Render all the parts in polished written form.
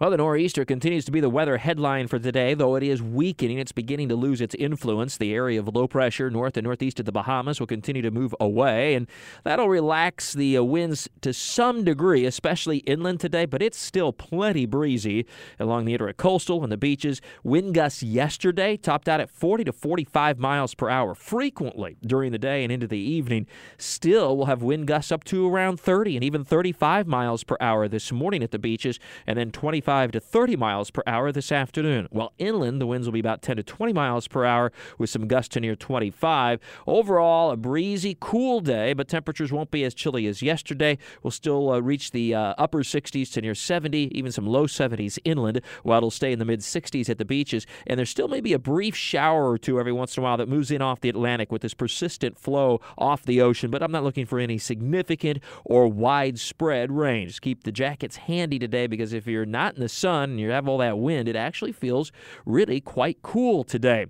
Well, the nor'easter continues to be the weather headline for today, though it is weakening. It's beginning to lose its influence. The area of low pressure north and northeast of the Bahamas will continue to move away, and that'll relax the winds to some degree, especially inland today, but it's still plenty breezy along the intercoastal and the beaches. Wind gusts yesterday topped out at 40 to 45 miles per hour frequently during the day and into the evening. Still, we'll have wind gusts up to around 30 and even 35 miles per hour this morning at the beaches, and then 25 to 30 miles per hour this afternoon. While inland, the winds will be about 10 to 20 miles per hour with some gusts to near 25. Overall, a breezy, cool day, but temperatures won't be as chilly as yesterday. We'll still reach the upper 60s to near 70, even some low 70s inland, while it'll stay in the mid-60s at the beaches. And there still may be a brief shower or two every once in a while that moves in off the Atlantic with this persistent flow off the ocean, but I'm not looking for any significant or widespread rain. Just keep the jackets handy today, because if you're not in the sun and you have all that wind, it actually feels really quite cool today.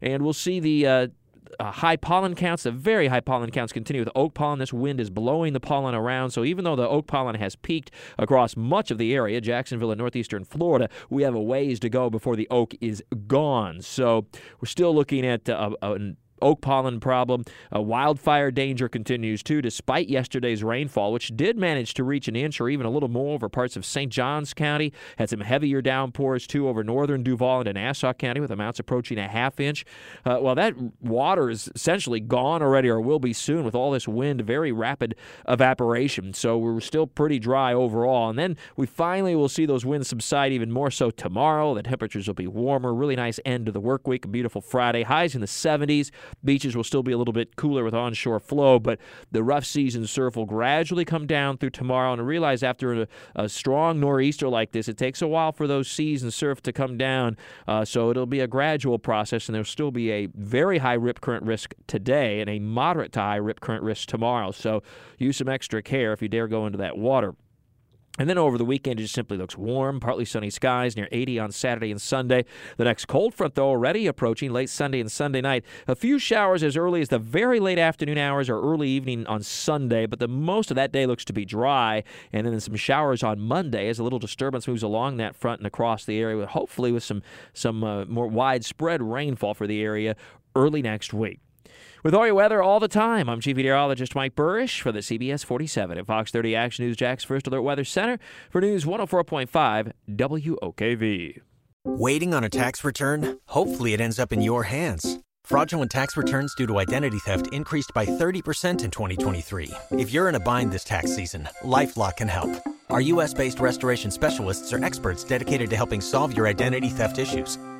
And we'll see the high pollen counts, the very high pollen counts continue with oak pollen. This wind is blowing the pollen around, so even though the oak pollen has peaked across much of the area, Jacksonville and northeastern Florida, we have a ways to go before the oak is gone. So we're still looking at an oak pollen problem. Wildfire danger continues, too, despite yesterday's rainfall, which did manage to reach an inch or even a little more over parts of St. Johns County. Had some heavier downpours, too, over northern Duval into Nassau County, with amounts approaching a half inch. Well, that water is essentially gone already, or will be soon, with all this wind, very rapid evaporation. So we're still pretty dry overall. And then we finally will see those winds subside even more so tomorrow. The temperatures will be warmer. Really nice end to the work week. Beautiful Friday. Highs in the 70s. Beaches will still be a little bit cooler with onshore flow, but the rough season surf will gradually come down through tomorrow. And realize after a strong nor'easter like this, it takes a while for those seas and surf to come down. So it'll be a gradual process, and there'll still be a very high rip current risk today and a moderate to high rip current risk tomorrow. So use some extra care if you dare go into that water. And then over the weekend, it just simply looks warm, partly sunny skies, near 80 on Saturday and Sunday. The next cold front, though, already approaching late Sunday and Sunday night. A few showers as early as the very late afternoon hours or early evening on Sunday, but the most of that day looks to be dry. And then some showers on Monday as a little disturbance moves along that front and across the area, hopefully with some more widespread rainfall for the area early next week. With all your weather all the time, I'm Chief Meteorologist Mike Burrish for the CBS 47 at Fox 30 Action News, Jack's First Alert Weather Center for News 104.5 WOKV. Waiting on a tax return? Hopefully it ends up in your hands. Fraudulent tax returns due to identity theft increased by 30% in 2023. If you're in a bind this tax season, LifeLock can help. Our U.S.-based restoration specialists are experts dedicated to helping solve your identity theft issues.